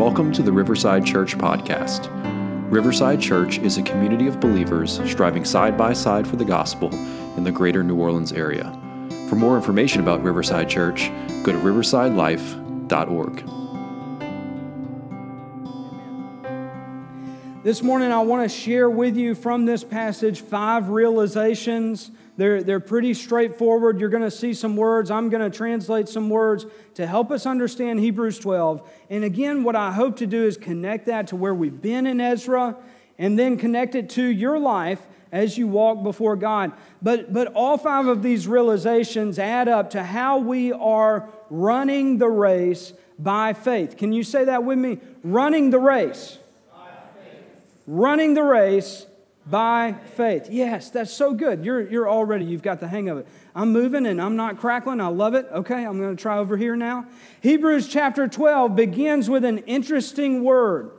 Welcome to the Riverside Church podcast. Riverside Church is a community of believers striving side by side for the gospel in the greater New Orleans area. For more information about Riverside Church, go to riversidelife.org. This morning I want to share with you from this passage 5 realizations. They're pretty straightforward. You're going to see some words. I'm going to translate some words to help us understand Hebrews 12. And again, what I hope to do is connect that to where we've been in Ezra and then connect it to your life as you walk before God. But all 5 of these realizations add up to how we are running the race by faith. Can you say that with me? Running the race. By faith. Running the race. By faith. Yes, that's so good. You've got the hang of it. I'm moving and I'm not crackling. I love it. Okay, I'm going to try over here now. Hebrews chapter 12 begins with an interesting word.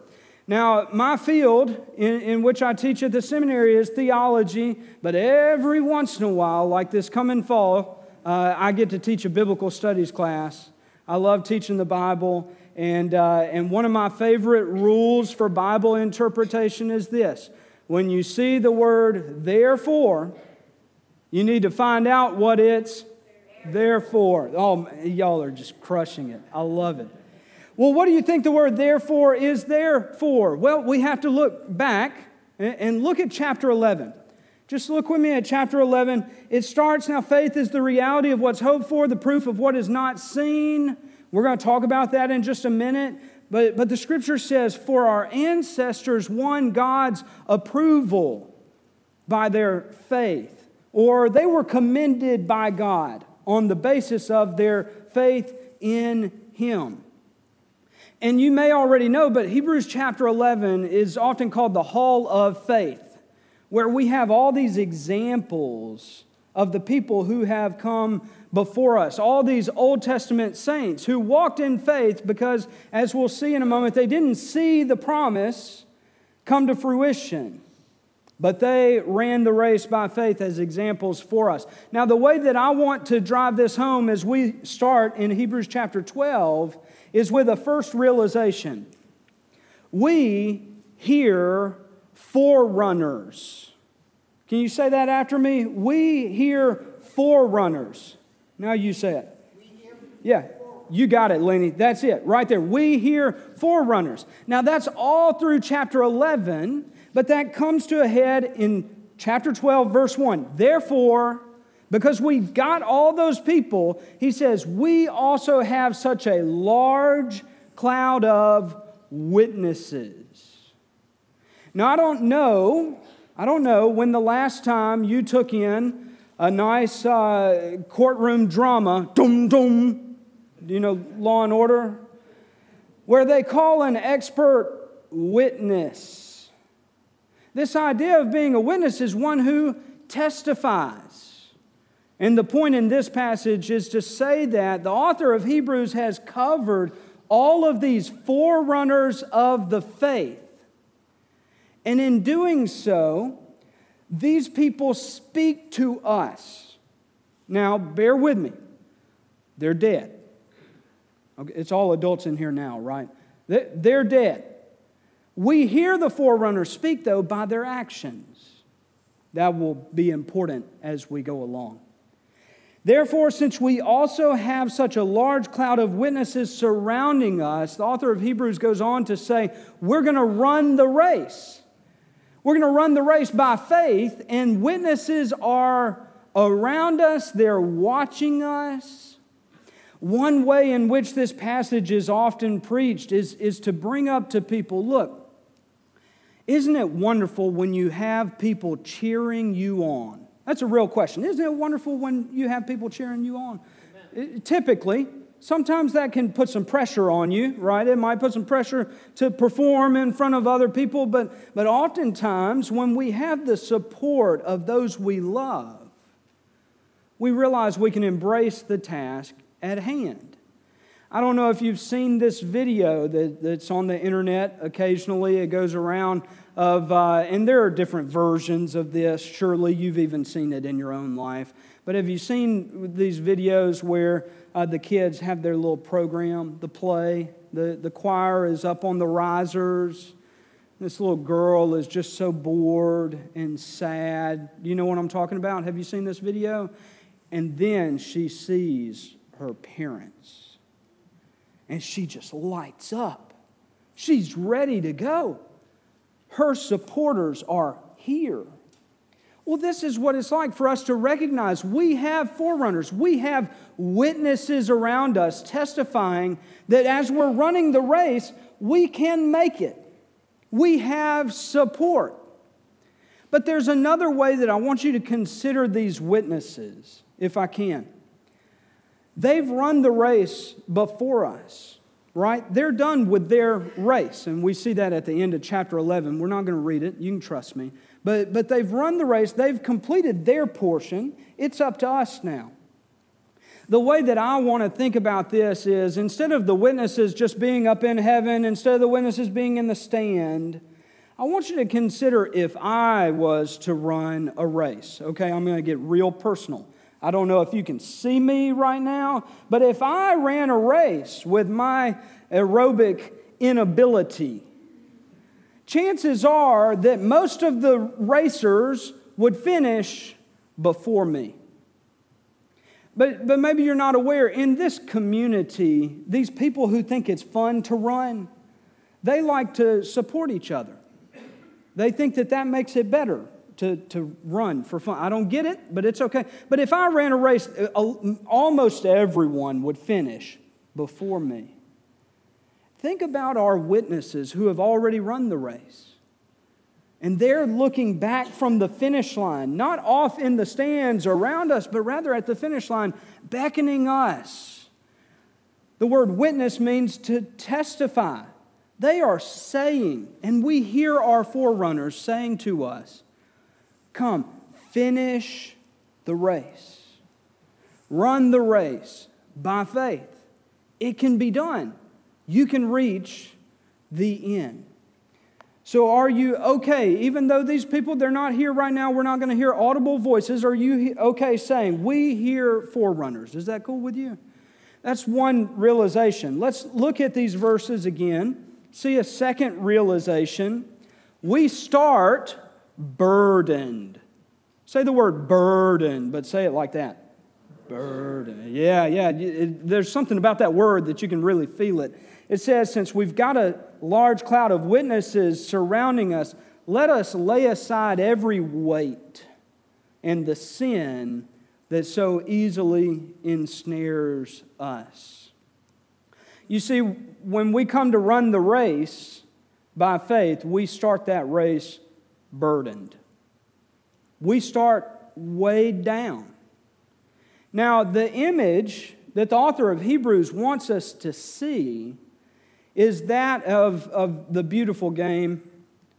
Now, my field in which I teach at the seminary is theology, but every once in a while, like this coming fall, I get to teach a biblical studies class. I love teaching the Bible, and one of my favorite rules for Bible interpretation is this. When you see the word therefore, you need to find out what it's there for. Oh, y'all are just crushing it. I love it. Well, what do you think the word therefore is there for? Well, we have to look back and look at chapter 11. Just look with me at chapter 11. It starts, now faith is the reality of what's hoped for, the proof of what is not seen. We're going to talk about that in just a minute. But the scripture says, for our ancestors won God's approval by their faith, or they were commended by God on the basis of their faith in Him. And you may already know, but Hebrews chapter 11 is often called the Hall of Faith, where we have all these examples of the people who have come before us, all these Old Testament saints who walked in faith because, as we'll see in a moment, they didn't see the promise come to fruition, but they ran the race by faith as examples for us. Now, the way that I want to drive this home as we start in Hebrews chapter 12 is with a first realization. We hear forerunners. Can you say that after me? We hear forerunners. Now you say it. Yeah, you got it, Lenny. That's it, right there. We hear forerunners. Now that's all through chapter 11, but that comes to a head in chapter 12, verse 1. Therefore, because we've got all those people, he says, we also have such a large cloud of witnesses. Now I don't know when the last time you took in a nice courtroom drama, Law and Order, where they call an expert witness. This idea of being a witness is one who testifies. And the point in this passage is to say that the author of Hebrews has covered all of these forerunners of the faith. And in doing so, these people speak to us. Now, bear with me. They're dead. Okay, it's all adults in here now, right? They're dead. We hear the forerunners speak, though, by their actions. That will be important as we go along. Therefore, since we also have such a large cloud of witnesses surrounding us, the author of Hebrews goes on to say, we're going to run the race. We're going to run the race by faith, and witnesses are around us. They're watching us. One way in which this passage is often preached is to bring up to people, look, isn't it wonderful when you have people cheering you on? That's a real question. Isn't it wonderful when you have people cheering you on? Typically. Sometimes that can put some pressure on you, right? It might put some pressure to perform in front of other people, but oftentimes when we have the support of those we love, we realize we can embrace the task at hand. I don't know if you've seen this video that's on the internet occasionally. It goes around and there are different versions of this. Surely you've even seen it in your own life. But have you seen these videos where the kids have their little program, the play, The choir is up on the risers. This little girl is just so bored and sad. You know what I'm talking about? Have you seen this video? And then she sees her parents. And she just lights up. She's ready to go. Her supporters are here. Well, this is what it's like for us to recognize we have forerunners. We have witnesses around us testifying that as we're running the race, we can make it. We have support. But there's another way that I want you to consider these witnesses, if I can. They've run the race before us, right? They're done with their race, and we see that at the end of chapter 11. We're not going to read it. You can trust me. But they've run the race. They've completed their portion. It's up to us now. The way that I want to think about this is instead of the witnesses just being up in heaven, instead of the witnesses being in the stand, I want you to consider if I was to run a race. Okay, I'm going to get real personal. I don't know if you can see me right now, but if I ran a race with my aerobic inability, chances are that most of the racers would finish before me. But maybe you're not aware, in this community, these people who think it's fun to run, they like to support each other. They think that that makes it better to run for fun. I don't get it, but it's okay. But if I ran a race, almost everyone would finish before me. Think about our witnesses who have already run the race. And they're looking back from the finish line, not off in the stands around us, but rather at the finish line, beckoning us. The word witness means to testify. They are saying, and we hear our forerunners saying to us, come, finish the race. Run the race by faith. It can be done. You can reach the end. So are you okay, even though these people, they're not here right now, we're not going to hear audible voices, are you okay saying, we hear forerunners? Is that cool with you? That's one realization. Let's look at these verses again. See a second realization. We start burdened. Say the word burden, but say it like that. Burden. Yeah. There's something about that word that you can really feel it. It says, since we've got a large cloud of witnesses surrounding us, let us lay aside every weight and the sin that so easily ensnares us. You see, when we come to run the race by faith, we start that race burdened. We start weighed down. Now, the image that the author of Hebrews wants us to see is that of the beautiful game,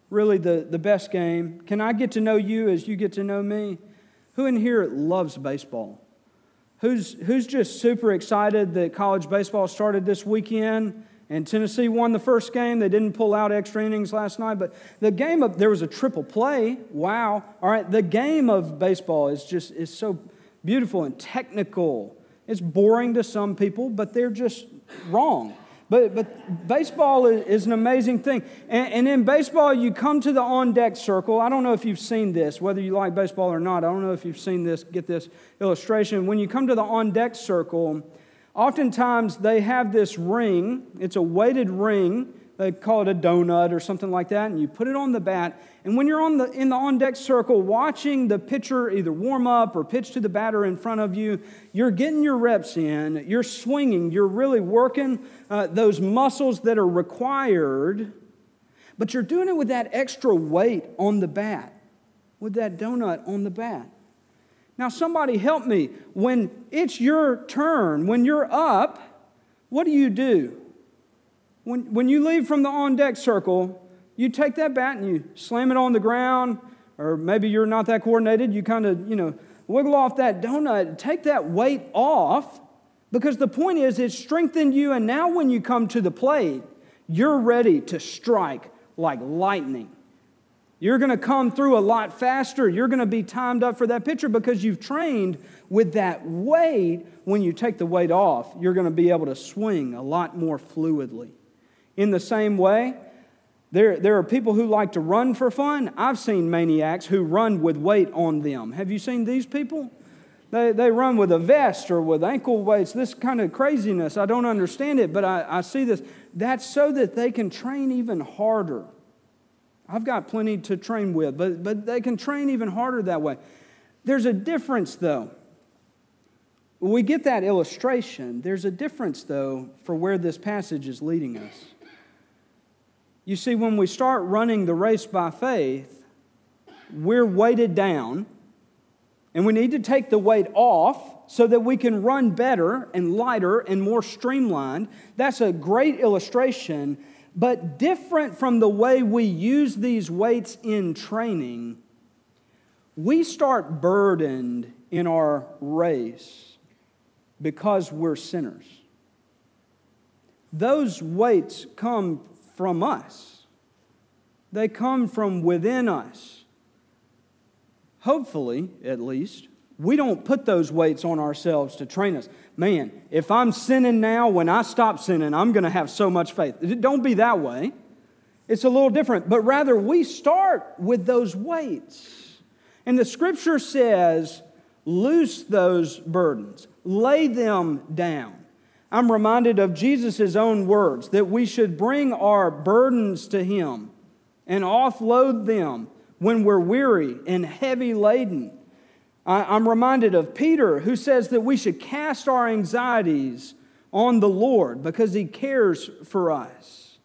really the best game. Can I get to know you as you get to know me? Who in here loves baseball? Who's just super excited that college baseball started this weekend and Tennessee won the first game? They didn't pull out extra innings last night, but there was a triple play. Wow. All right, the game of baseball is so beautiful and technical. It's boring to some people, but they're just wrong. But baseball is an amazing thing. And in baseball, you come to the on-deck circle. I don't know if you've seen this, whether you like baseball or not. I don't know if you've seen this, get this illustration. When you come to the on-deck circle, oftentimes they have this ring. It's a weighted ring. They call it a donut or something like that. And you put it on the bat. And when you're in the on-deck circle watching the pitcher either warm up or pitch to the batter in front of you, you're getting your reps in, you're swinging, you're really working those muscles that are required, but you're doing it with that extra weight on the bat, with that donut on the bat. Now somebody help me. When it's your turn, when you're up, what do? When you leave from the on-deck circle, you take that bat and you slam it on the ground, or maybe you're not that coordinated, you kind of, wiggle off that donut, take that weight off, because the point is it strengthened you, and now when you come to the plate, you're ready to strike like lightning. You're going to come through a lot faster. You're going to be timed up for that pitcher because you've trained with that weight. When you take the weight off, you're going to be able to swing a lot more fluidly. In the same way, there are people who like to run for fun. I've seen maniacs who run with weight on them. Have you seen these people? They run with a vest or with ankle weights, this kind of craziness. I don't understand it, but I see this. That's so that they can train even harder. I've got plenty to train with, but they can train even harder that way. There's a difference, though. We get that illustration. There's a difference, though, for where this passage is leading us. You see, when we start running the race by faith, we're weighted down, and we need to take the weight off so that we can run better and lighter and more streamlined. That's a great illustration, but different from the way we use these weights in training. We start burdened in our race because we're sinners. Those weights come from us. They come from within us. Hopefully, at least, we don't put those weights on ourselves to train us. Man, if I'm sinning now, when I stop sinning, I'm going to have so much faith. Don't be that way. It's a little different. But rather, we start with those weights. And the Scripture says, loose those burdens. Lay them down. I'm reminded of Jesus' own words that we should bring our burdens to Him and offload them when we're weary and heavy laden. I'm reminded of Peter, who says that we should cast our anxieties on the Lord because He cares for us.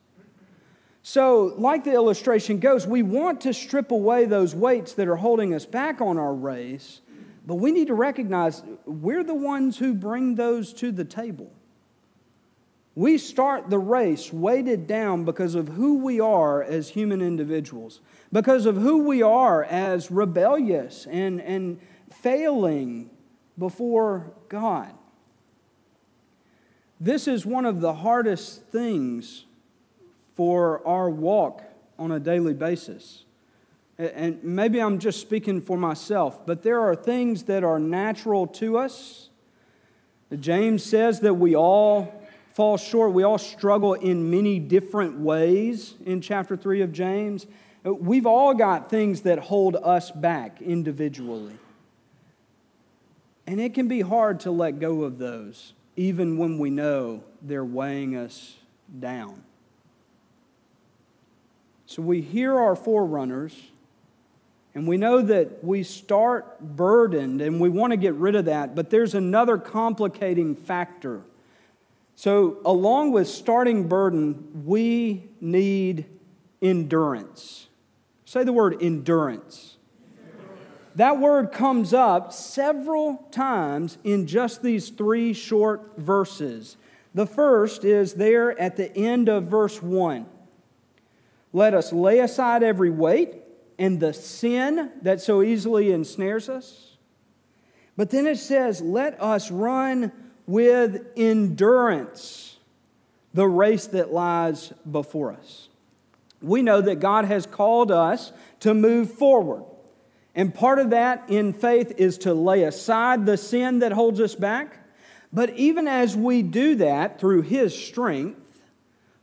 So, like the illustration goes, we want to strip away those weights that are holding us back on our race, but we need to recognize we're the ones who bring those to the table. We start the race weighted down because of who we are as human individuals, because of who we are as rebellious and failing before God. This is one of the hardest things for our walk on a daily basis. And maybe I'm just speaking for myself, but there are things that are natural to us. James says that we all fall short. We all struggle in many different ways in chapter 3 of James. We've all got things that hold us back individually. And it can be hard to let go of those, even when we know they're weighing us down. So we hear our forerunners, and we know that we start burdened, and we want to get rid of that, but there's another complicating factor. So along with starting burden, we need endurance. Say the word endurance. That word comes up several times in just these three short verses. The first is there at the end of verse 1. Let us lay aside every weight and the sin that so easily ensnares us. But then it says, let us run with endurance the race that lies before us. We know that God has called us to move forward. And part of that in faith is to lay aside the sin that holds us back. But even as we do that through His strength,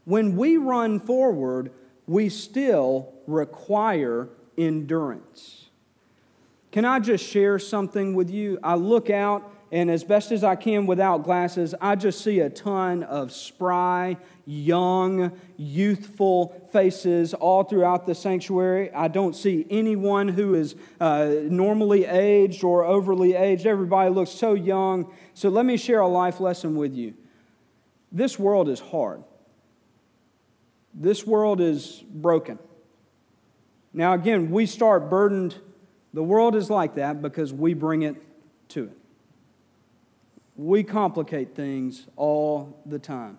when we run forward, we still require endurance. Can I just share something with you? I look out, and as best as I can without glasses, I just see a ton of spry, young, youthful faces all throughout the sanctuary. I don't see anyone who is normally aged or overly aged. Everybody looks so young. So let me share a life lesson with you. This world is hard. This world is broken. Now again, we start burdened. The world is like that because we bring it to it. We complicate things all the time.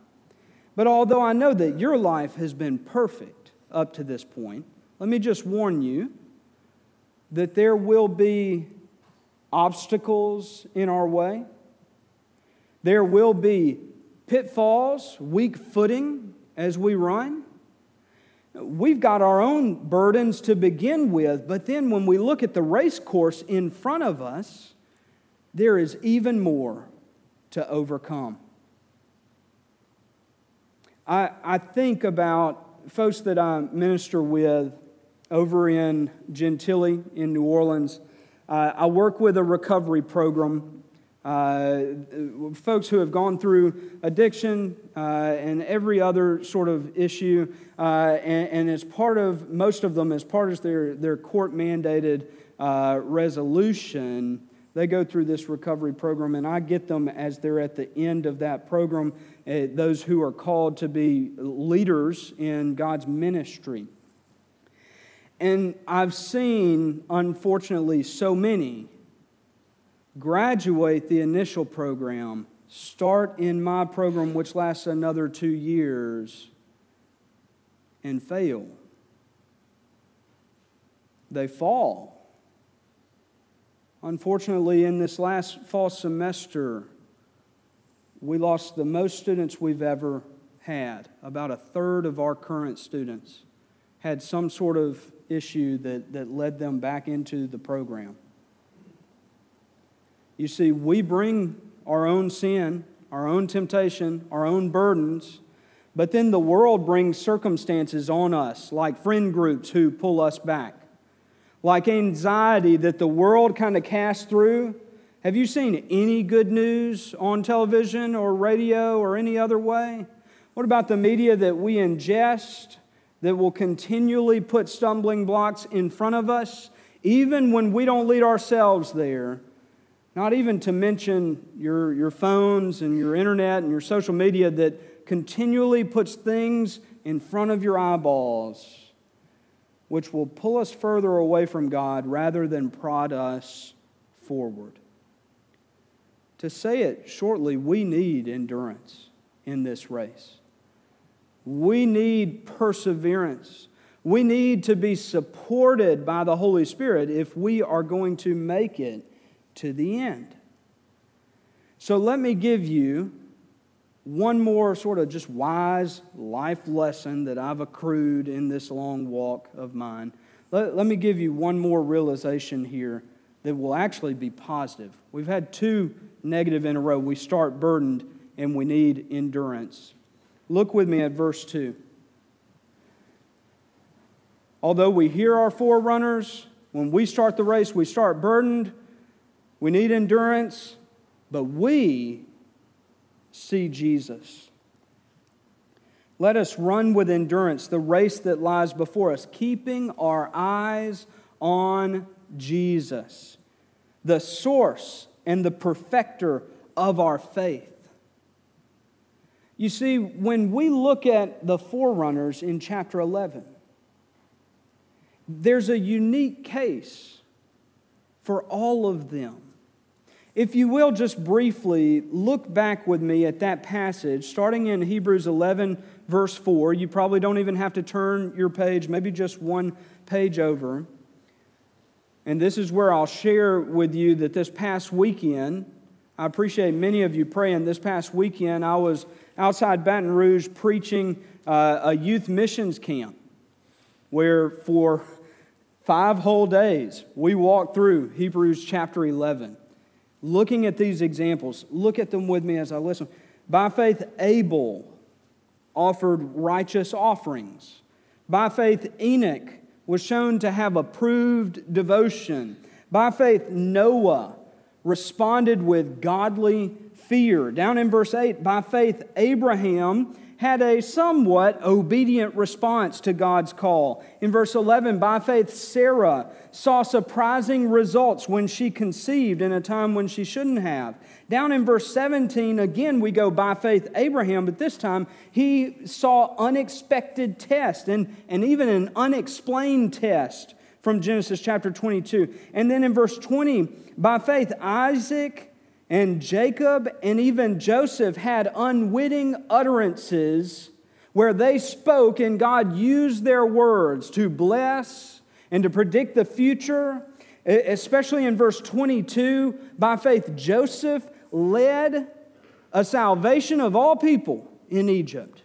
But although I know that your life has been perfect up to this point, let me just warn you that there will be obstacles in our way. There will be pitfalls, weak footing as we run. We've got our own burdens to begin with, but then when we look at the race course in front of us, there is even more to overcome. I think about folks that I minister with over in Gentilly in New Orleans. I work with a recovery program, folks who have gone through addiction and every other sort of issue, and as part of, most of them, as part of their court-mandated resolution, they go through this recovery program, and I get them as they're at the end of that program, those who are called to be leaders in God's ministry. And I've seen, unfortunately, so many graduate the initial program, start in my program, which lasts another 2 years, and fail. They fall. Unfortunately, in this last fall semester, we lost the most students we've ever had. About a third of our current students had some sort of issue that led them back into the program. You see, we bring our own sin, our own temptation, our own burdens, but then the world brings circumstances on us, like friend groups who pull us back, like anxiety that the world kind of casts through. Have you seen any good news on television or radio or any other way? What about the media that we ingest that will continually put stumbling blocks in front of us, even when we don't lead ourselves there? Not even to mention your phones and your internet and your social media that continually puts things in front of your eyeballs, which will pull us further away from God rather than prod us forward. To say it shortly, we need endurance in this race. We need perseverance. We need to be supported by the Holy Spirit if we are going to make it to the end. So let me give you one more sort of just wise life lesson that I've accrued in this long walk of mine. Let me give you one more realization here that will actually be positive. We've had two negative in a row. We start burdened and we need endurance. Look with me at verse 2. Although we hear our forerunners, when we start the race, we start burdened, we need endurance, but we see Jesus. Let us run with endurance the race that lies before us, keeping our eyes on Jesus, the source and the perfecter of our faith. You see, when we look at the forerunners in chapter 11, there's a unique case for all of them. If you will, just briefly look back with me at that passage, starting in Hebrews 11, verse 4. You probably don't even have to turn your page, maybe just one page over. And this is where I'll share with you that this past weekend, I appreciate many of you praying. This past weekend, I was outside Baton Rouge preaching a youth missions camp where for 5 whole days we walked through Hebrews chapter 11. Looking at these examples, look at them with me as I listen. By faith, Abel offered righteous offerings. By faith, Enoch was shown to have approved devotion. By faith, Noah responded with godly fear. Down in verse 8, by faith, Abraham had a somewhat obedient response to God's call. In verse 11, by faith, Sarah saw surprising results when she conceived in a time when she shouldn't have. Down in verse 17, again, we go by faith, Abraham, but this time he saw unexpected tests and even an unexplained test from Genesis chapter 22. And then in verse 20, by faith, Isaac and Jacob and even Joseph had unwitting utterances where they spoke and God used their words to bless and to predict the future. Especially in verse 22, by faith Joseph led a salvation of all people in Egypt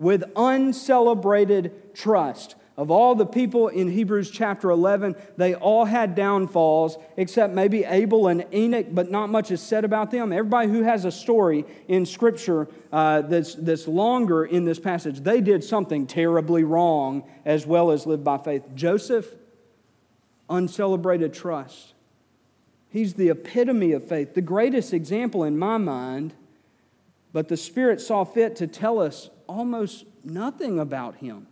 with uncelebrated trust. Of all the people in Hebrews chapter 11, they all had downfalls, except maybe Abel and Enoch, but not much is said about them. Everybody who has a story in Scripture that's longer in this passage, they did something terribly wrong as well as live by faith. Joseph, uncelebrated trust. He's the epitome of faith, the greatest example in my mind, but the Spirit saw fit to tell us almost nothing about him.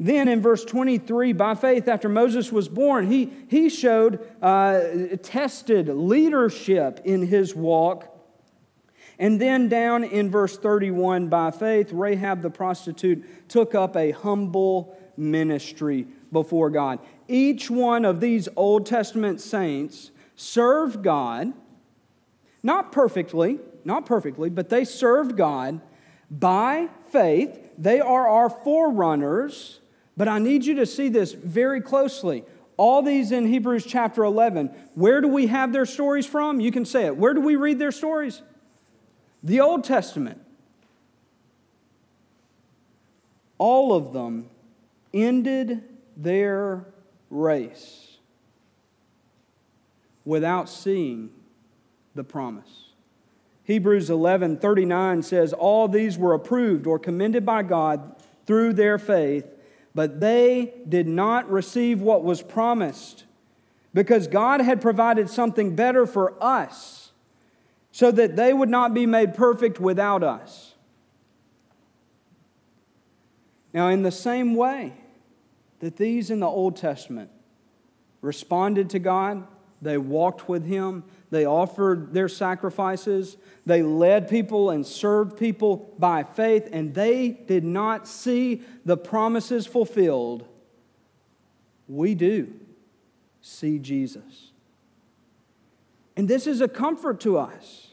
Then in verse 23, by faith, after Moses was born, he showed tested leadership in his walk. And then down in verse 31, by faith, Rahab the prostitute took up a humble ministry before God. Each one of these Old Testament saints served God, not perfectly, but they served God by faith. They are our forerunners. But I need you to see this very closely. All these in Hebrews chapter 11, where do we have their stories from? You can say it. Where do we read their stories? The Old Testament. All of them ended their race without seeing the promise. Hebrews 11:39 says, all these were approved or commended by God through their faith, but they did not receive what was promised, because God had provided something better for us, so that they would not be made perfect without us. Now, in the same way that these in the Old Testament responded to God, they walked with Him, they offered their sacrifices, they led people and served people by faith, and they did not see the promises fulfilled. We do see Jesus. And this is a comfort to us,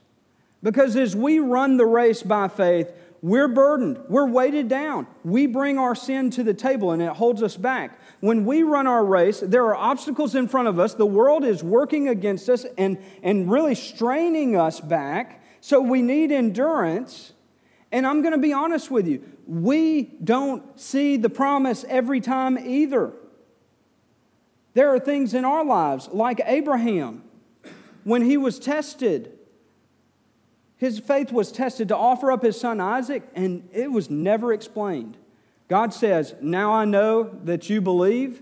because as we run the race by faith, we're burdened. We're weighted down. We bring our sin to the table and it holds us back. When we run our race, there are obstacles in front of us. The world is working against us and really straining us back. So we need endurance. And I'm going to be honest with you. We don't see the promise every time either. There are things in our lives, like Abraham, when he was tested. His faith was tested to offer up his son Isaac, and it was never explained. God says, now I know that you believe,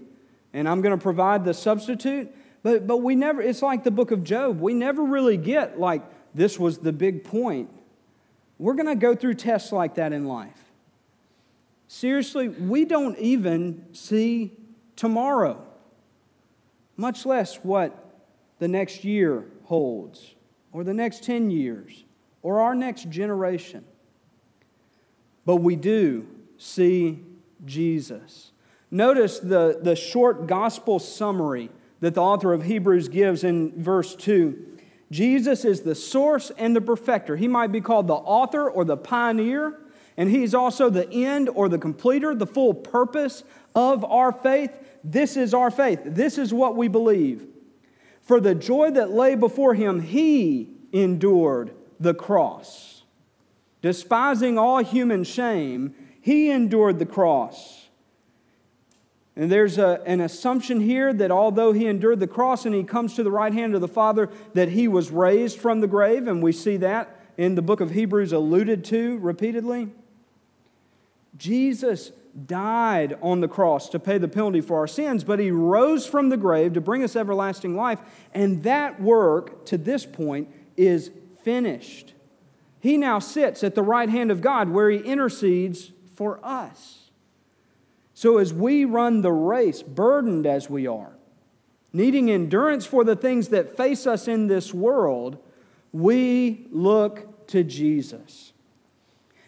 and I'm going to provide the substitute. But we never, it's like the book of Job. We never really get, like, this was the big point. We're going to go through tests like that in life. Seriously, we don't even see tomorrow, much less what the next year holds, or the next 10 years. Or our next generation. But we do see Jesus. Notice the short gospel summary that the author of Hebrews gives in verse 2. Jesus is the source and the perfecter. He might be called the author or the pioneer, and He's also the end or the completer, the full purpose of our faith. This is our faith. This is what we believe. For the joy that lay before Him, He endured the cross. Despising all human shame, He endured the cross. And there's an assumption here that although He endured the cross and He comes to the right hand of the Father, that He was raised from the grave, and we see that in the book of Hebrews alluded to repeatedly. Jesus died on the cross to pay the penalty for our sins, but He rose from the grave to bring us everlasting life, and that work to this point is finished. He now sits at the right hand of God where He intercedes for us. So as we run the race, burdened as we are, needing endurance for the things that face us in this world, we look to Jesus.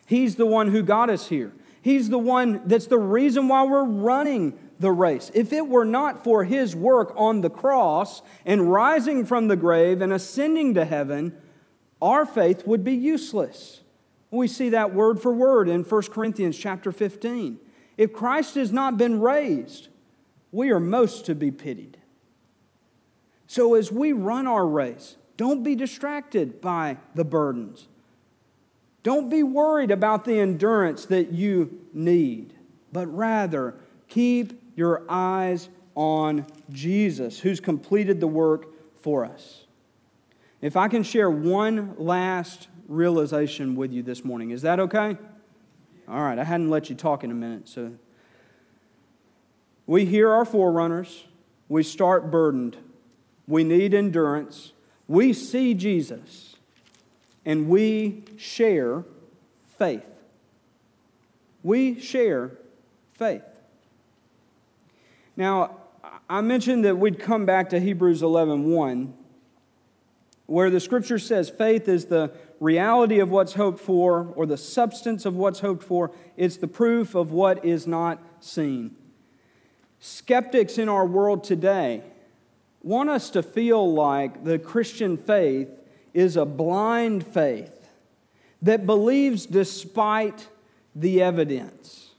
He's the one who got us here. He's the one that's the reason why we're running the race. If it were not for His work on the cross and rising from the grave and ascending to heaven, our faith would be useless. We see that word for word in 1 Corinthians chapter 15. If Christ has not been raised, we are most to be pitied. So as we run our race, don't be distracted by the burdens. Don't be worried about the endurance that you need, but rather Keep your eyes on Jesus, who's completed the work for us. If I can share one last realization with you this morning, is that okay? All right, I hadn't let you talk in a minute, so. We hear our forerunners. We start burdened. We need endurance. We see Jesus. And we share faith. We share faith. Now, I mentioned that we'd come back to Hebrews 11:1, where the Scripture says faith is the reality of what's hoped for, or the substance of what's hoped for. It's the proof of what is not seen. Skeptics in our world today want us to feel like the Christian faith is a blind faith that believes despite the evidence.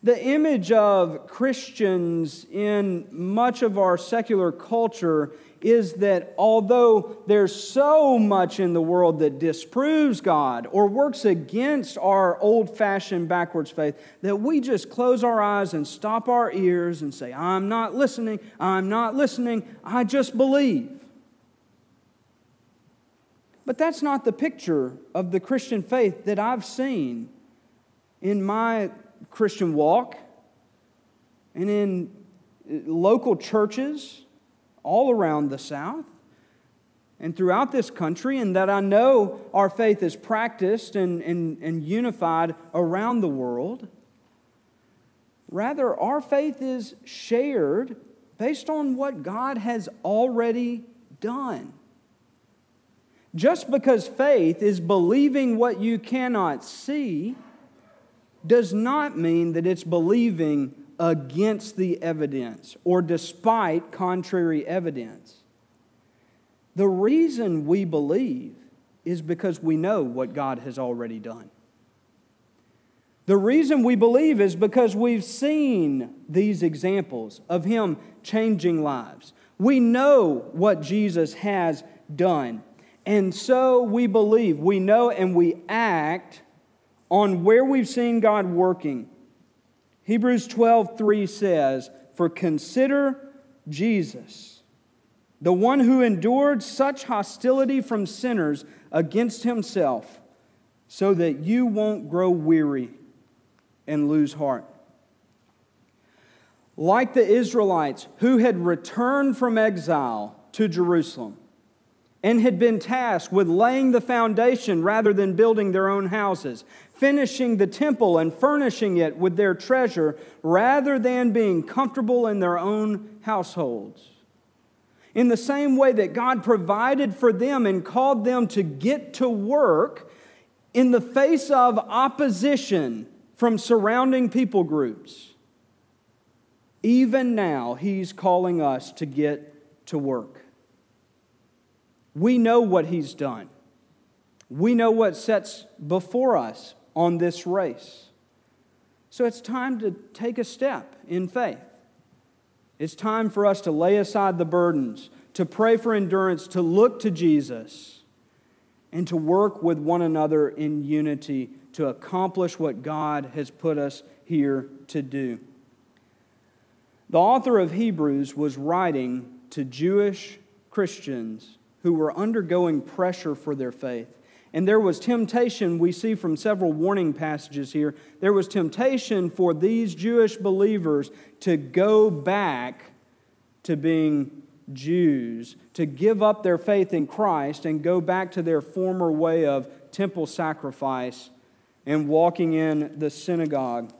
The image of Christians in much of our secular culture is that although there's so much in the world that disproves God or works against our old-fashioned backwards faith, that we just close our eyes and stop our ears and say, I'm not listening, I just believe. But that's not the picture of the Christian faith that I've seen in my Christian walk, and in local churches all around the South and throughout this country, and that I know our faith is practiced and unified around the world. Rather, our faith is shared based on what God has already done. Just because faith is believing what you cannot see does not mean that it's believing against the evidence or despite contrary evidence. The reason we believe is because we know what God has already done. The reason we believe is because we've seen these examples of Him changing lives. We know what Jesus has done. And so we believe, we know, and we act on where we've seen God working. Hebrews 12:3 says, "For consider Jesus, the one who endured such hostility from sinners against himself, so that you won't grow weary and lose heart." Like the Israelites who had returned from exile to Jerusalem, and had been tasked with laying the foundation rather than building their own houses, finishing the temple and furnishing it with their treasure rather than being comfortable in their own households. In the same way that God provided for them and called them to get to work in the face of opposition from surrounding people groups, even now He's calling us to get to work. We know what He's done. We know what sets before us on this race. So it's time to take a step in faith. It's time for us to lay aside the burdens, to pray for endurance, to look to Jesus, and to work with one another in unity to accomplish what God has put us here to do. The author of Hebrews was writing to Jewish Christians who were undergoing pressure for their faith. And there was temptation, we see from several warning passages here, there was temptation for these Jewish believers to go back to being Jews, to give up their faith in Christ and go back to their former way of temple sacrifice and walking in the synagogue.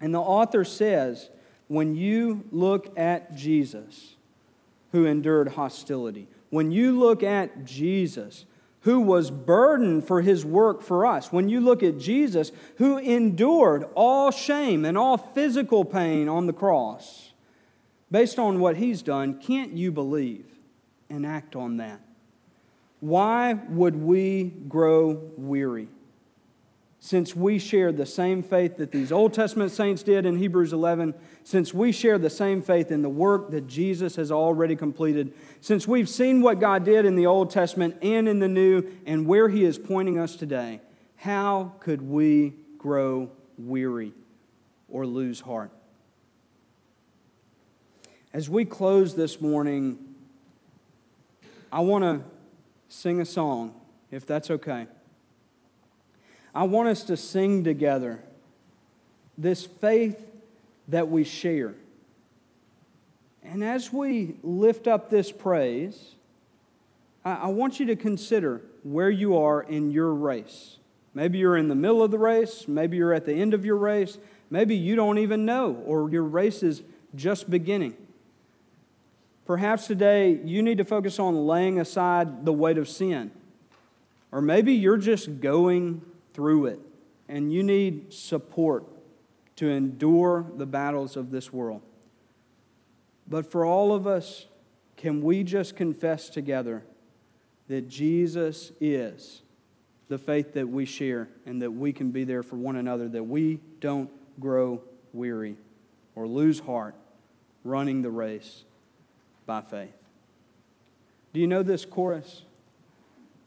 And the author says, when you look at Jesus, who endured hostility, when you look at Jesus, who was burdened for His work for us, when you look at Jesus, who endured all shame and all physical pain on the cross, based on what He's done, can't you believe and act on that? Why would we grow weary? Since we share the same faith that these Old Testament saints did in Hebrews 11, since we share the same faith in the work that Jesus has already completed, since we've seen what God did in the Old Testament and in the New and where He is pointing us today, how could we grow weary or lose heart? As we close this morning, I want to sing a song, if that's okay. I want us to sing together this faith that we share. And as we lift up this praise, I want you to consider where you are in your race. Maybe you're in the middle of the race. Maybe you're at the end of your race. Maybe you don't even know, or your race is just beginning. Perhaps today you need to focus on laying aside the weight of sin. Or maybe you're just going through it, and you need support to endure the battles of this world. But for all of us, can we just confess together that Jesus is the faith that we share and that we can be there for one another, that we don't grow weary or lose heart running the race by faith. Do you know this chorus?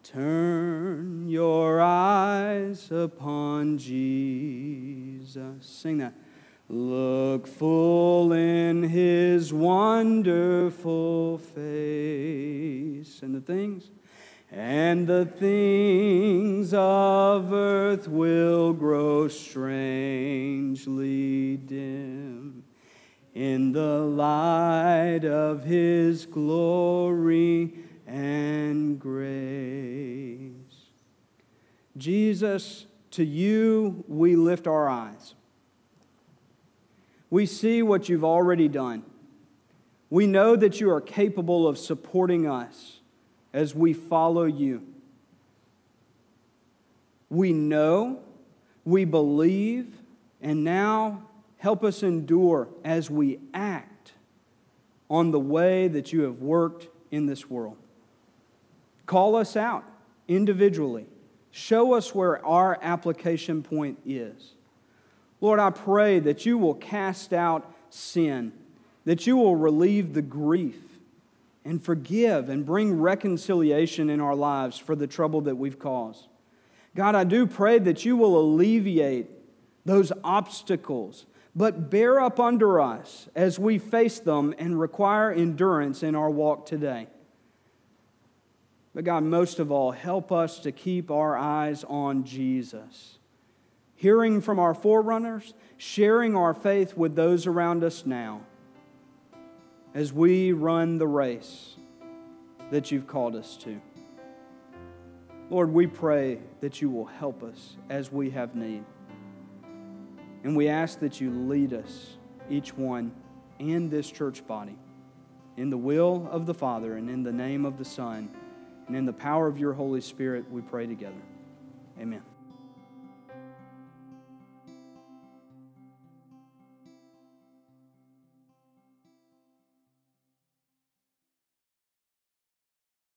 Turn your eyes upon Jesus. Sing that. Look full in His wonderful face. And the things of earth will grow strangely dim in the light of His glory and grace. Jesus, to You we lift our eyes. We see what You've already done. We know that You are capable of supporting us as we follow You. We know, we believe, and now help us endure as we act on the way that You have worked in this world. Call us out individually. Show us where our application point is. Lord, I pray that You will cast out sin, that You will relieve the grief and forgive and bring reconciliation in our lives for the trouble that we've caused. God, I do pray that You will alleviate those obstacles, but bear up under us as we face them and require endurance in our walk today. But God, most of all, help us to keep our eyes on Jesus. Hearing from our forerunners, sharing our faith with those around us now as we run the race that You've called us to. Lord, we pray that You will help us as we have need. And we ask that You lead us, each one, and this church body, in the will of the Father and in the name of the Son and in the power of Your Holy Spirit, we pray together. Amen.